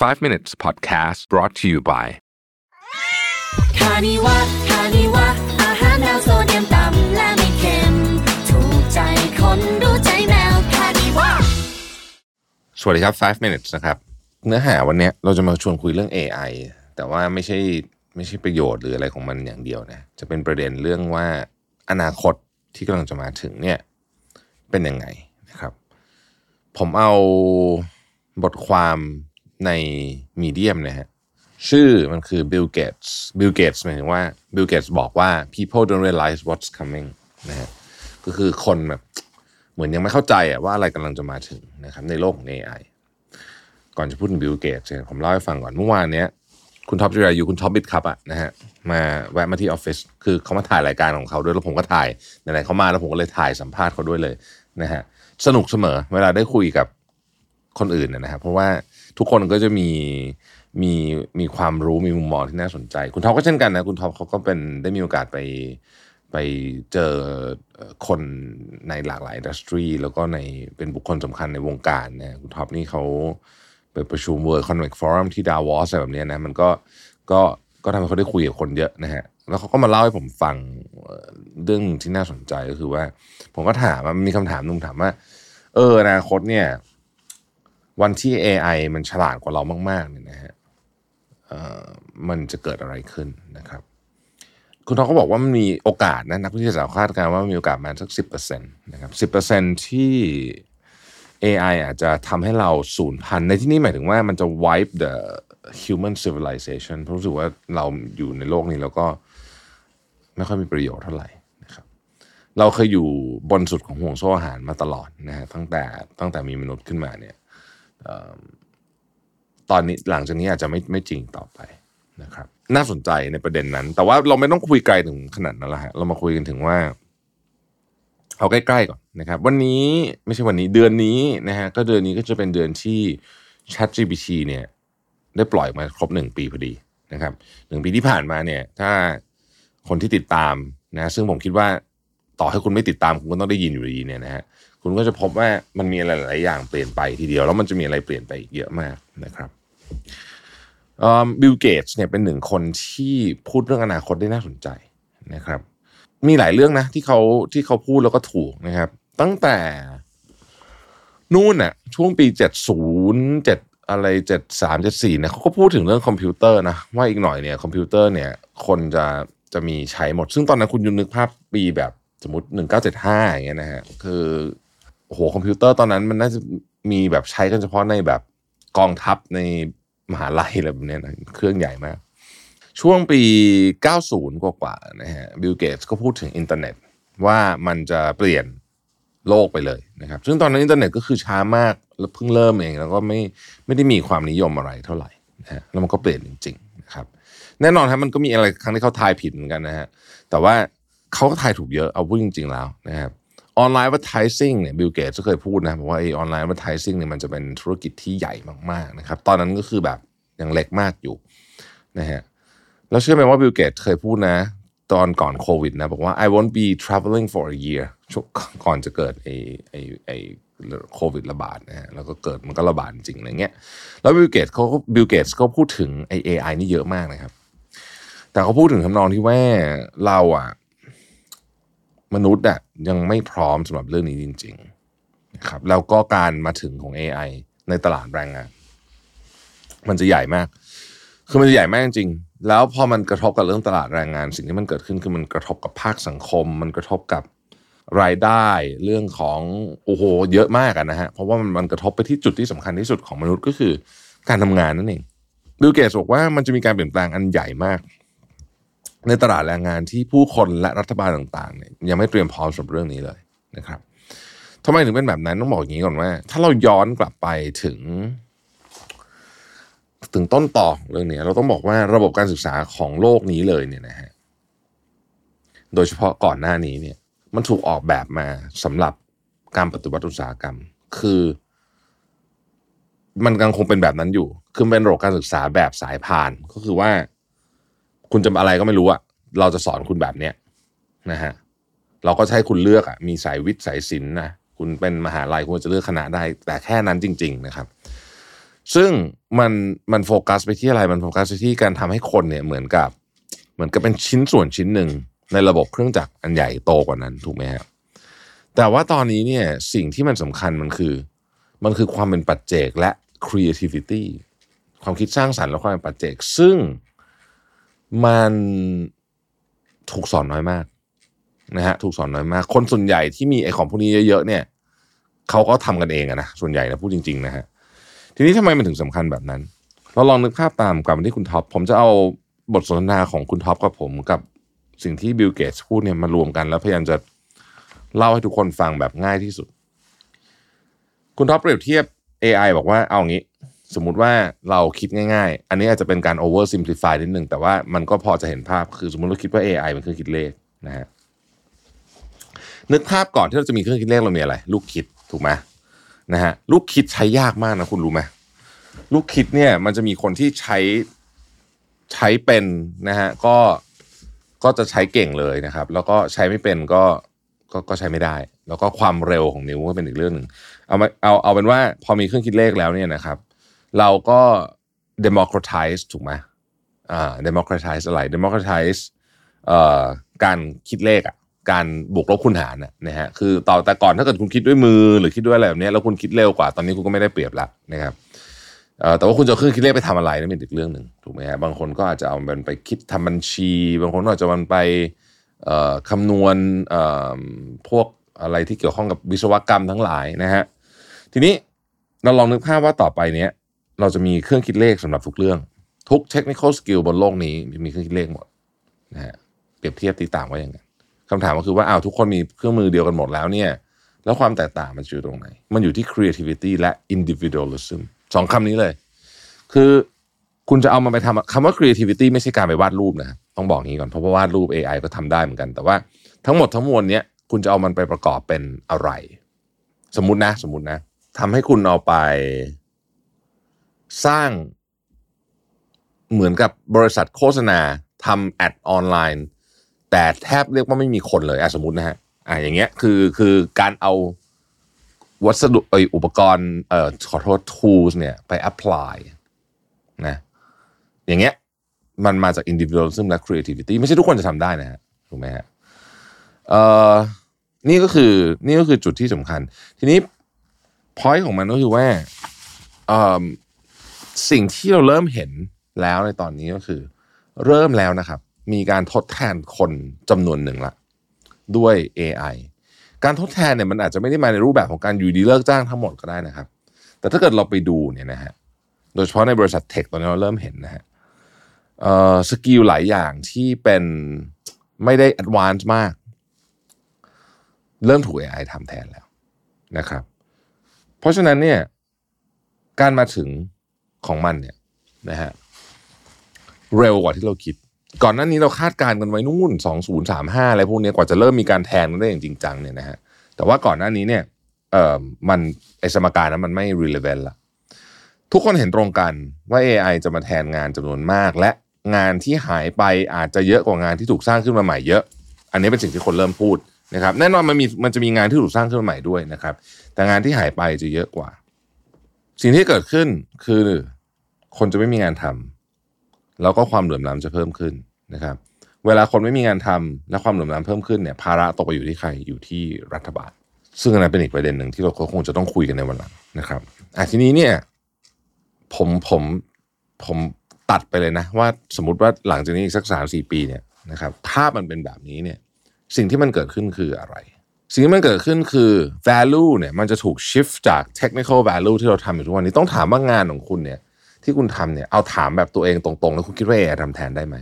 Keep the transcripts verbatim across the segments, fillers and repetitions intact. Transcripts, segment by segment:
ไฟว์ minutes podcast brought to you by คานิวะคานิวะอาหารแมวโซเดียมต่ำและไม่เค็มถูกใจคนรู้ใจแมวคานิวะสวัสดีครับไฟว์ minutes นะครับเนื้อหาวันนี้เราจะมาชวนคุยเรื่อง เอ ไอ แต่ว่าไม่ใช่ไม่ใช่ประโยชน์หรืออะไรของมันอย่างเดียวนะจะเป็นประเด็นเรื่องว่าอนาคตที่กำลังจะมาถึงเนี่ยเป็นยังไงนะครับผมเอาบทความในมีเดียมนะฮะชื่อมันคือ Bill Gates Bill Gates หมายถึงว่า Bill Gates บอกว่า people don't realize what's coming นะฮะก็คือคนแบบเหมือนยังไม่เข้าใจอะว่าอะไรกำลังจะมาถึงนะครับในโลกของ เอ ไอ ก่อนจะพูดถึง Bill Gates ผมเล่าให้ฟังก่อนเมื่อวานเนี้ยคุณท็อปจิรายุคุณท็อปบิทครับอะนะฮะมาแวะมาที่ออฟฟิศคือเขามาถ่ายรายการของเขาด้วยแล้วผมก็ถ่ายไหนๆเขามาแล้วผมก็เลยถ่ายสัมภาษณ์เขาด้วยเลยนะฮะสนุกเสมอเวลาได้คุยกับคนอื่นนะฮะเพราะว่าทุกคนก็จะมีมีมีความรู้มีมุมมองที่น่าสนใจคุณท็อปก็เช่นกันนะคุณท็อปเขาก็เป็นได้มีโอกาสไปไปเจอคนในหลากหลายอินดัสทรีแล้วก็ในเป็นบุคคลสำคัญในวงการนะคุณท็อปนี่เขาไปประชุม World Connect Forum ที่ดาวอสอะไรแบบนี้นะมันก็ก็ก็ทำให้เขาได้คุยกับคนเยอะนะฮะแล้วเขาก็มาเล่าให้ผมฟังเรื่องที่น่าสนใจก็คือว่าผมก็ถามมันมีคำถามนึงถามว่าเอออนาคตเนี่ยวันที่ เอ ไอ มันฉลาดกว่าเรามากๆเนี่ยนะฮะมันจะเกิดอะไรขึ้นนะครับคุณทองก็บอกว่ามันมีโอกาสนะนักวิทยาศาสตร์คาดการณ์ว่ามีโอกาสประมาณสัก สิบเปอร์เซ็นต์ นะครับ สิบเปอร์เซ็นต์ ที่ เอ ไอ อาจจะทำให้เราสูญพันธุ์ในที่นี้หมายถึงว่ามันจะ wipe the human civilization เพราะรู้สึกว่าเราอยู่ในโลกนี้แล้วก็ไม่ค่อยมีประโยชน์เท่าไหร่นะครับเราเคยอยู่บนสุดของห่วงโซ่อาหารมาตลอดนะฮะตั้งแต่ตั้งแต่มีมนุษย์ขึ้นมาเนี่ยตอนนี้หลังจากนี้อาจจะไม่ไม่จริงต่อไปนะครับน่าสนใจในประเด็นนั้นแต่ว่าเราไม่ต้องคุยไกลถึงขนาดนั้นละฮะเรามาคุยกันถึงว่าเอาใกล้ๆก่อนนะครับวันนี้ไม่ใช่วันนี้เดือนนี้นะฮะก็เดือนนี้ก็จะเป็นเดือนที่ ChatGPT เนี่ยได้ปล่อยมาครบหนึ่งปีพอดีนะครับหนึ่งปีที่ผ่านมาเนี่ยถ้าคนที่ติดตามนะซึ่งผมคิดว่าต่อให้คุณไม่ติดตามคุณก็ต้องได้ยินอยู่ดีเนี่ยนะฮะคุณก็จะพบว่ามันมีอะไรหลายอย่างเปลี่ยนไปทีเดียวแล้วมันจะมีอะไรเปลี่ยนไปเยอะมากนะครับบิลเกตส์เนี่ยเป็นหนึ่งคนที่พูดเรื่องอนาคตได้น่าสนใจนะครับมีหลายเรื่องนะที่เขาที่เขาพูดแล้วก็ถูกนะครับตั้งแต่นู่นน่ะช่วงปีเจ็ดสิบ เจ็ดอะไรเจ็ดสิบสาม เจ็ดสิบสี่นะเขาก็พูดถึงเรื่องคอมพิวเตอร์นะว่าอีกหน่อยเนี่ยคอมพิวเตอร์เนี่ยคนจะจะมีใช้หมดซึ่งตอนนั้นคุณยุนนึกภาพปีแบบสมมุติหนึ่งพันเก้าร้อยเจ็ดสิบห้าอย่างเงี้ยนะฮะคือโอ้โหคอมพิวเตอร์ตอนนั้นมันน่าจะมีแบบใช้กันเฉพาะในแบบกองทัพในมหาลัยอะไรแบบเนี้ยนะเครื่องใหญ่มากช่วงปีเก้าสิบกว่าๆนะฮะบิลเกตส์ก็พูดถึงอินเทอร์เน็ตว่ามันจะเปลี่ยนโลกไปเลยนะครับซึ่งตอนนั้นอินเทอร์เน็ตก็คือช้ามากแล้วเพิ่งเริ่มเองแล้วก็ไม่ไม่ได้มีความนิยมอะไรเท่าไหร่นะฮะแล้วมันก็เปลี่ยนจริงๆนะครับแน่นอนครับมันก็มีอะไรครั้งที่เขาทายผิดเหมือนกันนะฮะแต่ว่าเขาก็ทายถูกเยอะเอาพูดจริงๆแล้วนะครับออนไลน์แอดเวอร์ไทซิ่งเนี่ยบิลเกตส์ก็เคยพูดนะบอกว่าไอ้ออนไลน์แอดเวอร์ไทซิ่งเนี่ยมันจะเป็นธุรกิจที่ใหญ่มากๆนะครับตอนนั้นก็คือแบบยังเล็กมากอยู่นะฮะแล้วเชื่อไหมว่าบิลเกตส์เคยพูดนะตอนก่อนโควิดนะบอกว่า I won't be traveling for a year ก่อนจะเกิดไอ้ไอ้ไอ้โควิดระบาดนะฮะแล้วก็เกิดมันก็ระบาดจริงอะไรเงี้ยแล้วบิลเกตส์เขาบิลเกตส์ก็พูดถึงไอ้ เอ ไอ นี่เยอะมากนะครับแต่เขาพูดถึงทำนองที่ว่าเราอะมนุษย์อะยังไม่พร้อมสำหรับเรื่องนี้จริงๆนะครับแล้วก็การมาถึงของ เอ ไอ ในตลาดแรงงานมันจะใหญ่มากคือมันจะใหญ่มากจริงๆแล้วพอมันกระทบกับเรื่องตลาดแรงงานสิ่งที่มันเกิดขึ้นคือมันกระทบกับภาคสังคมมันกระทบกับรายได้เรื่องของโอ้โหเยอะมากอะนะฮะเพราะว่ามันมันกระทบไปที่จุดที่สำคัญที่สุดของมนุษย์ก็คือการทำงานนั่นเองบิลเกตส์บอกว่ามันจะมีการเปลี่ยนแปลงอันใหญ่มากในตลาดแรงงานที่ผู้คนและรัฐบาลต่างๆเนี่ยยังไม่เตรียมพร้อมสำหรับเรื่องนี้เลยนะครับทำไมถึงเป็นแบบนั้นต้องบอกอย่างนี้ก่อนว่าถ้าเราย้อนกลับไปถึงถึงต้นต่อของเรื่องนี้เราต้องบอกว่าระบบการศึกษาของโลกนี้เลยเนี่ยนะฮะโดยเฉพาะก่อนหน้านี้เนี่ยมันถูกออกแบบมาสำหรับการปฏิวัติอุตสาหกรรมคือมันยังคงเป็นแบบนั้นอยู่คือเป็นระบบการศึกษาแบบสายพานก็คือว่าคุณจะอะไรก็ไม่รู้อะเราจะสอนคุณแบบเนี้ยนะฮะเราก็ให้คุณเลือกอะมีสายวิทย์สายศิลป์นะคุณเป็นมหาลัยคุณจะเลือกคณะได้แต่แค่นั้นจริงๆนะครับ ซึ่งมันมันโฟกัสไปที่อะไรมันโฟกัสไปที่การทำให้คนเนี่ยเหมือนกับเหมือนกับเป็นชิ้นส่วนชิ้นหนึ่งในระบบเครื่องจักรอันใหญ่โตกว่านั้นถูกไหมครับแต่ว่าตอนนี้เนี่ยสิ่งที่มันสำคัญมันคือมันคือความเป็นปัจเจกและ creativity ความคิดสร้างสรรค์และความเป็นปัจเจกซึ่งมันถูกสอนน้อยมากนะฮะถูกสอนน้อยมากคนส่วนใหญ่ที่มีไอ้ของพวกนี้เยอะๆเนี่ยเขาก็ทำกันเองอะนะส่วนใหญ่นะพูดจริงๆนะฮะทีนี้ทำไมมันถึงสำคัญแบบนั้นเราลองนึกภาพตามกับที่คุณท็อปผมจะเอาบทสนทนาของคุณท็อปกับผมกับสิ่งที่บิลเกตส์พูดเนี่ยมารวมกันแล้วพยายามจะเล่าให้ทุกคนฟังแบบง่ายที่สุดคุณท็อปเปรียบเทียบ เอ ไอ บอกว่าเอางี้สมมุติว่าเราคิดง่ายๆอันนี้อาจจะเป็นการ over simplify นิดนึงแต่ว่ามันก็พอจะเห็นภาพคือสมมุติเราคิดว่า เอ ไอ มันคือคิดเลขนะฮะนึกภาพก่อนที่เราจะมีเครื่องคิดเลขเรามีอะไรลูกคิดถูกไหมนะฮะลูกคิดใช้ยากมากนะคุณรู้ไหมลูกคิดเนี่ยมันจะมีคนที่ใช้ใช้เป็นนะฮะก็ก็จะใช้เก่งเลยนะครับแล้วก็ใช้ไม่เป็นก็ก็ก็ใช้ไม่ได้แล้วก็ความเร็วของนิ้วก็เป็นอีกเรื่องนึงเอาเอาเอาเป็นว่าพอมีเครื่องคิดเลขแล้วเนี่ยนะครับเราก็ democratize ถูกไหมอ่า democratize อะไร democratize เอ่อการคิดเลขอ่ะการบวกลบคูณหารน่ะนะฮะคือต่อแต่ก่อนถ้าเกิดคุณคิดด้วยมือหรือคิดด้วยอะไรแบบนี้แล้วคุณคิดเร็วกว่าตอนนี้คุณก็ไม่ได้เปรียบแล้วนะครับเอ่อแต่ว่าคุณจะเอาเครื่องคิดเลขไปทำอะไรนั่นเป็นอีกเรื่องนึงถูกไหมฮะบางคนก็อาจจะเอามันไปคิดทำบัญชีบางคนอาจจะมันไปเอ่อคำนวณเอ่อพวกอะไรที่เกี่ยวข้องกับวิศวกรรมทั้งหลายนะฮะทีนี้เราลองนึกภาพว่าต่อไปเนี้ยเราจะมีเครื่องคิดเลขสำหรับทุกเรื่องทุก technical skill บนโลกนี้มีเครื่องคิดเลขหมดนะฮะเปรียบเทียบตีต่างไว้อย่างนั้นคำถามก็คือว่าอ้าวทุกคนมีเครื่องมือเดียวกันหมดแล้วเนี่ยแล้วความแตกต่างมันอยู่ตรงไหนมันอยู่ที่ creativity และ individualism สองคำนี้เลยคือคุณจะเอามันไปทำคำว่า creativity ไม่ใช่การไปวาดรูปนะครับต้องบอกงี้ก่อนเพราะว่าวาดรูป เอ ไอ ก็ทำได้เหมือนกันแต่ว่าทั้งหมดทั้งมวลเนี้ยคุณจะเอามันไปประกอบเป็นอะไรสมมุตินะสมมุตินะทำให้คุณเอาไปสร้างเหมือนกับบริษัทโฆษณาทำแอดออนไลน์แต่แทบเรียกว่าไม่มีคนเลยอ่ะสมมุตินะฮะอ่ะอย่างเงี้ยคือคือการเอาวัสดุไอ้อุปกรณ์เอ่อขอโทษ tools เนี่ยไป apply นะอย่างเงี้ยมันมาจาก individualism และ creativity ไม่ใช่ทุกคนจะทำได้นะฮะถูกไหมฮะเอ่อนี่ก็คือนี่ก็คือจุดที่สำคัญทีนี้ point ของมันก็คือว่าเอ่อสิ่งที่เราเริ่มเห็นแล้วในตอนนี้ก็คือเริ่มแล้วนะครับมีการทดแทนคนจำนวนหนึ่งละด้วย เอ ไอ การทดแทนเนี่ยมันอาจจะไม่ได้มาในรูปแบบของการอยู่ดีเลิกจ้างทั้งหมดก็ได้นะครับแต่ถ้าเกิดเราไปดูเนี่ยนะฮะโดยเฉพาะในบริษัทเทคตอนนี้เราเริ่มเห็นนะฮะเอ่อสกิลหลายอย่างที่เป็นไม่ได้แอดวานซ์มากเริ่มถูก เอ ไอ ทำแทนแล้วนะครับเพราะฉะนั้นเนี่ยการมาถึงของมันเนี่ยนะฮะเร็วกว่าที่เราคิดก่อนหน้านี้เราคาดการณ์กันไว้นู่นสองพันสามสิบห้าอะไรพวกนี้กว่าจะเริ่มมีการแทนกันได้อย่างจริงจังเนี่ยนะฮะแต่ว่าก่อนหน้านี้เนี่ยเอ่อมันไอ้สมการนั้นมันไม่ relevant ละทุกคนเห็นตรงกันว่า เอ ไอ จะมาแทนงานจำนวนมากและงานที่หายไปอาจจะเยอะกว่างานที่ถูกสร้างขึ้นมาใหม่เยอะอันนี้เป็นสิ่งที่คนเริ่มพูดนะครับแน่นอนมันมีมันจะมีงานที่ถูกสร้างขึ้นมาใหม่ด้วยนะครับแต่งานที่หายไปจะเยอะกว่าสิ่งที่เกิดขึ้นคือคนจะไม่มีงานทำแล้วก็ความเหลื่อมล้ำจะเพิ่มขึ้นนะครับเวลาคนไม่มีงานทำและความเหลื่อมล้ำเพิ่มขึ้นเนี่ยภาระตกไปอยู่ที่ใครอยู่ที่รัฐบาลซึ่งอันนั้นเป็นอีกประเด็นหนึ่งที่เราก็คงจะต้องคุยกันในวันหลังนะครับอ่ะทีนี้เนี่ยผมผมผมตัดไปเลยนะว่าสมมติว่าหลังจากนี้อีกสักสามสี่ปีเนี่ยนะครับภาพมันเป็นแบบนี้เนี่ยสิ่งที่มันเกิดขึ้นคืออะไรสิ่งที่มันเกิดขึ้นคือ value เนี่ยมันจะถูก shift จาก technical value ที่เราทำอยู่ทุกวันนี้ต้องถามว่างานของคุณเนี่ยที่คุณทำเนี่ยเอาถามแบบตัวเองตรงๆแล้วคุณคิดว่า เอ ไอ ทำแทนได้ไหม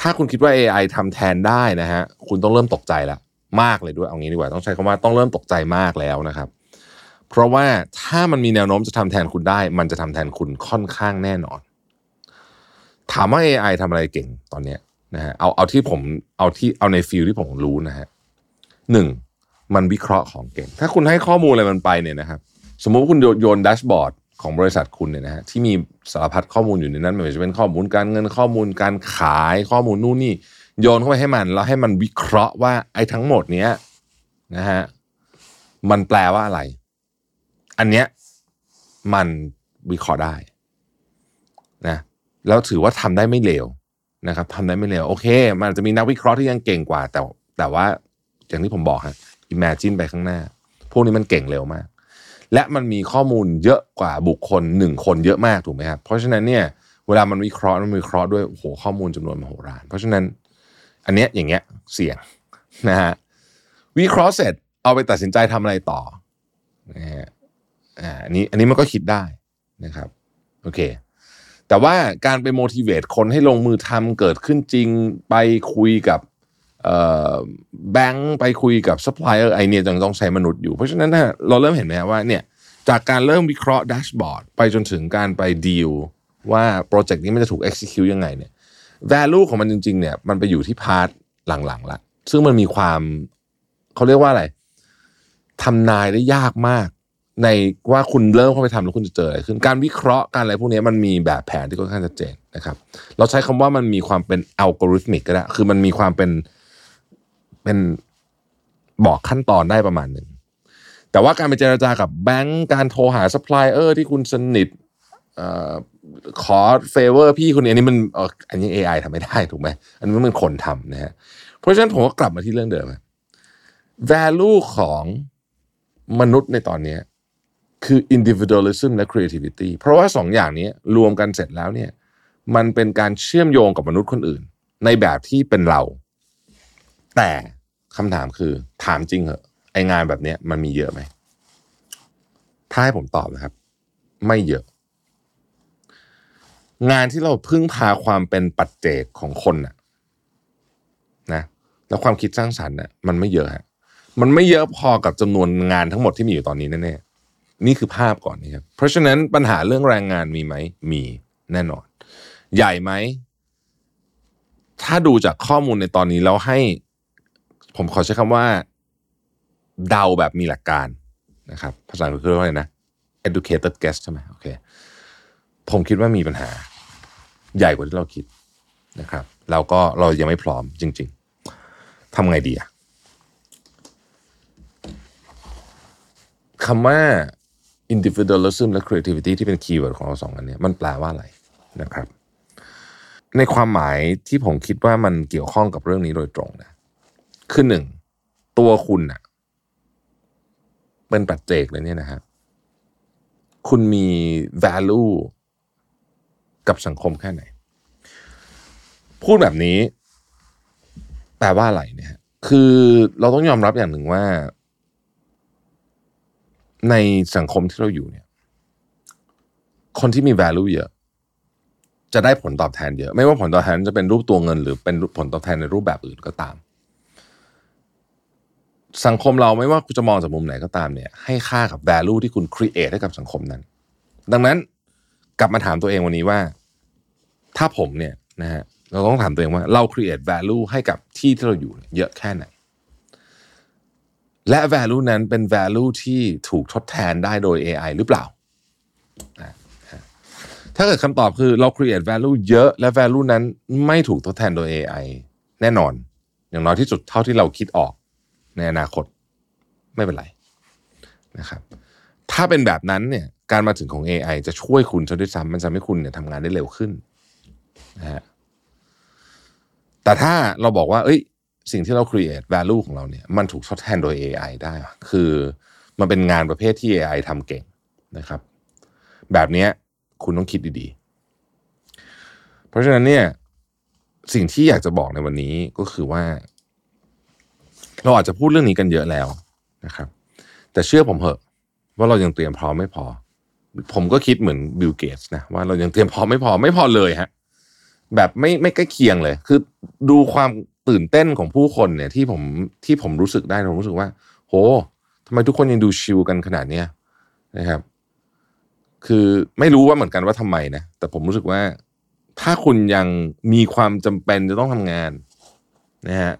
ถ้าคุณคิดว่า เอ ไอ ทำแทนได้นะฮะคุณต้องเริ่มตกใจละมากเลยด้วยเอางี้ดีกว่าต้องใช้คำว่าต้องเริ่มตกใจมากแล้วนะครับเพราะว่าถ้ามันมีแนวโน้มจะทำแทนคุณได้มันจะทำแทนคุณค่อนข้างแน่นอนถามว่า เอ ไอ ทำอะไรเก่งตอนเนี้ยนะฮะเอาเอาที่ผมเอาที่เอาในฟิลที่ผมรู้นะฮะหนึ่งมันวิเคราะห์ของเก่งถ้าคุณให้ข้อมูลอะไรมันไปเนี่ยนะครับสมมุติคุณโยนแดชบอร์ดของบริษัทคุณเนี่ยนะฮะที่มีสารพัดข้อมูลอยู่ในนั้นไม่ว่าจะเป็นข้อมูลการเงินข้อมูลการขายข้อมูลนู่นนี่โยนเข้าไปให้มันแล้วให้มันวิเคราะห์ว่าไอ้ทั้งหมดเนี้ยนะฮะมันแปลว่าอะไรอันเนี้ยมันวิเคราะห์ได้ นะแล้วถือว่าทำได้ไม่เลวนะครับทำได้ไม่เลวโอเคมันอาจจะมีนักวิเคราะห์ที่ยังเก่งกว่าแต่แต่ว่าอย่างที่ผมบอกฮะ imagine ไปข้างหน้าพวกนี้มันเก่งเร็วมากและมันมีข้อมูลเยอะกว่าบุคคลหนึ่งคนเยอะมากถูกไหมครับเพราะฉะนั้นเนี่ยเวลามันวิเคราะห์มันวิเคราะห์ด้วยโอ้โหข้อมูลจำนวนมโหฬารเพราะฉะนั้นอันเนี้ยอย่างเงี้ยเสี่ยงนะฮะวิเคราะห์เสร็จเอาไปตัดสินใจทำอะไรต่อนะฮะอ่าอันนี้อันนี้มันก็คิดได้นะครับโอเคแต่ว่าการไป motivate คนให้ลงมือทำเกิดขึ้นจริงไปคุยกับแบงค์ไปคุยกับซัพพลายเออร์ไอเนี่ยยังต้องใช้มนุษย์อยู่เพราะฉะนั้นเราเริ่มเห็นไหมว่าเนี่ยจากการเริ่มวิเคราะห์แดชบอร์ดไปจนถึงการไปดีลว่าโปรเจกต์นี้มันจะถูก execute ยังไงเนี่ย value ของมันจริงๆเนี่ยมันไปอยู่ที่พาร์ทหลังๆละซึ่งมันมีความเขาเรียกว่าอะไรทำนายได้ยากมากในว่าคุณเริ่มเข้าไปทำแล้วคุณจะเจออะไรขึ้นการวิเคราะห์การอะไรพวกนี้มันมีแบบแผนที่ค่อนข้างชัดเจนนะครับเราใช้คำว่ามันมีความเป็น algorithmic ก็ได้คือมันมีความเป็นเป็นบอกขั้นตอนได้ประมาณหนึ่งแต่ว่าการไปเจรจากับแบงก์การโทรหาซัพพลายเออร์ที่คุณสนิทขอเฟเวอร์พี่คนนี้อันนี้มันอันนี้ เอ ไอ ทำไม่ได้ถูกไหมอันนี้มันคนทำนะฮะเพราะฉะนั้นผมก็กลับมาที่เรื่องเดิม value ของมนุษย์ในตอนนี้คือ individualism และ creativity เพราะว่าสองอย่างนี้รวมกันเสร็จแล้วเนี่ยมันเป็นการเชื่อมโยงกับมนุษย์คนอื่นในแบบที่เป็นเราแต่คำถามคือถามจริงเหรอไองานแบบนี้มันมีเยอะไหมถ้าให้ผมตอบนะครับไม่เยอะงานที่เราพึ่งพาความเป็นปัจเจกของคนน่ะนะแล้วความคิดสร้างสรรค์น่ะมันไม่เยอะฮะมันไม่เยอะพอกับจำนวนงานทั้งหมดที่มีอยู่ตอนนี้แน่ๆนี่คือภาพก่อนนี่ครับเพราะฉะนั้นปัญหาเรื่องแรงงานมีไหมมีแน่นอนใหญ่ไหมถ้าดูจากข้อมูลในตอนนี้แล้วให้ผมขอใช้คำว่าเดาแบบมีหลักการนะครับภาษาอังกฤษเรียกว่าอะไรนะ educated guess ใช่ไหมโอเคผมคิดว่ามีปัญหาใหญ่กว่าที่เราคิดนะครับแล้วก็เรายังไม่พร้อมจริงๆทำไงดีอะคำว่า individualism และ creativity ที่เป็นคีย์เวิร์ดของเราสองอันนี้มันแปลว่าอะไรนะครับในความหมายที่ผมคิดว่ามันเกี่ยวข้องกับเรื่องนี้โดยตรงนะคือหนึ่งตัวคุณน่ะเป็นปัจเจกเลยเนี่ยนะครับคุณมี value กับสังคมแค่ไหนพูดแบบนี้แปลว่าอะไรเนี่ยคือเราต้องยอมรับอย่างหนึ่งว่าในสังคมที่เราอยู่เนี่ยคนที่มี value เยอะจะได้ผลตอบแทนเยอะไม่ว่าผลตอบแทนจะเป็นรูปตัวเงินหรือเป็นผลตอบแทนในรูปแบบอื่นก็ตามสังคมเราไม่ว่าคุณจะมองจากมุมไหนก็ตามเนี่ยให้ค่ากับ value ที่คุณ create ให้กับสังคมนั้นดังนั้นกลับมาถามตัวเองวันนี้ว่าถ้าผมเนี่ยนะฮะเราต้องถามตัวเองว่าเรา create value ให้กับที่ที่เราอยู่เยอะแค่ไหนและ value นั้นเป็น value ที่ถูกทดแทนได้โดย เอ ไอ หรือเปล่าถ้าเกิดคำตอบคือเรา create value เยอะและ value นั้นไม่ถูกทดแทนโดย เอ ไอ แน่นอนอย่างน้อยที่สุดเท่าที่เราคิดออกในอนาคตไม่เป็นไรนะครับถ้าเป็นแบบนั้นเนี่ยการมาถึงของ เอ ไอ จะช่วยคุณซะด้วยซ้ำมันจะทำให้คุณเนี่ยทำงานได้เร็วขึ้นนะฮะแต่ถ้าเราบอกว่าเอ้ยสิ่งที่เรา create value ของเราเนี่ยมันถูกทดแทนโดย เอ ไอ ได้คือมันเป็นงานประเภทที่ เอ ไอ ทำเก่งนะครับแบบเนี้ยคุณต้องคิดดีๆเพราะฉะนั้นเนี่ยสิ่งที่อยากจะบอกในวันนี้ก็คือว่าเราอาจจะพูดเรื่องนี้กันเยอะแล้วนะครับแต่เชื่อผมเหอะว่าเรายังเตรียมพร้อมไม่พอผมก็คิดเหมือนบิลเกตส์นะว่าเรายังเตรียมพร้อมไม่พอไม่พอเลยฮะแบบไม่ไม่ใกล้เคียงเลยคือดูความตื่นเต้นของผู้คนเนี่ยที่ผมที่ผมรู้สึกได้ผมรู้สึกว่าโหทำไมทุกคนยังดูชิลกันขนาดเนี้ยนะครับคือไม่รู้ว่าเหมือนกันว่าทำไมนะแต่ผมรู้สึกว่าถ้าคุณยังมีความจำเป็นจะต้องทำงานนะฮะ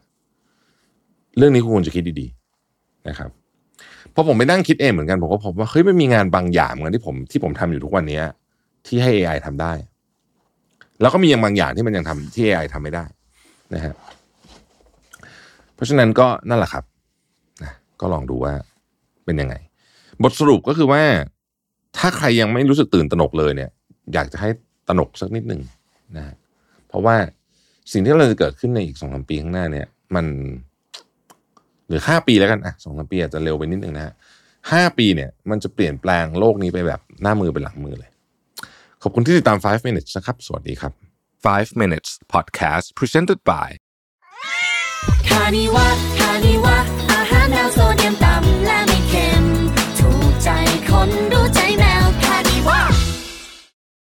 เรื่องนี้คุณควรจะคิดดีๆนะครับเพราะผมไปนั่งคิดเองเหมือนกันผมก็พบว่าเฮ้ยไม่มีงานบางอย่างเหมือนที่ผมที่ผมทำอยู่ทุกวันนี้ที่ให้ เอ ไอ ทำได้แล้วก็มีอย่างบางอย่างที่มันยังทำที่ เอ ไอ ทำไม่ได้นะฮะเพราะฉะนั้นก็นั่นแหละครับนะก็ลองดูว่าเป็นยังไงบทสรุปก็คือว่าถ้าใครยังไม่รู้สึกตื่นตระหนกเลยเนี่ยอยากจะให้ ตระหนกสักนิดหนึ่งนะเพราะว่าสิ่งที่เราจะเกิดขึ้นในอีก สองถึงสาม ปีข้างหน้าเนี่ยมันหรือห้าปีแล้วกันอ่ะ สองถึงสาม ปีอาจจะเร็วไปนิดนึงนะฮะห้าปีเนี่ยมันจะเปลี่ยนแปลงโลกนี้ไปแบบหน้ามือเป็นหลังมือเลยขอบคุณที่ติดตามไฟว์ minutes นะครับสวัสดีครับไฟว์ minutes podcast presented by คานิวะ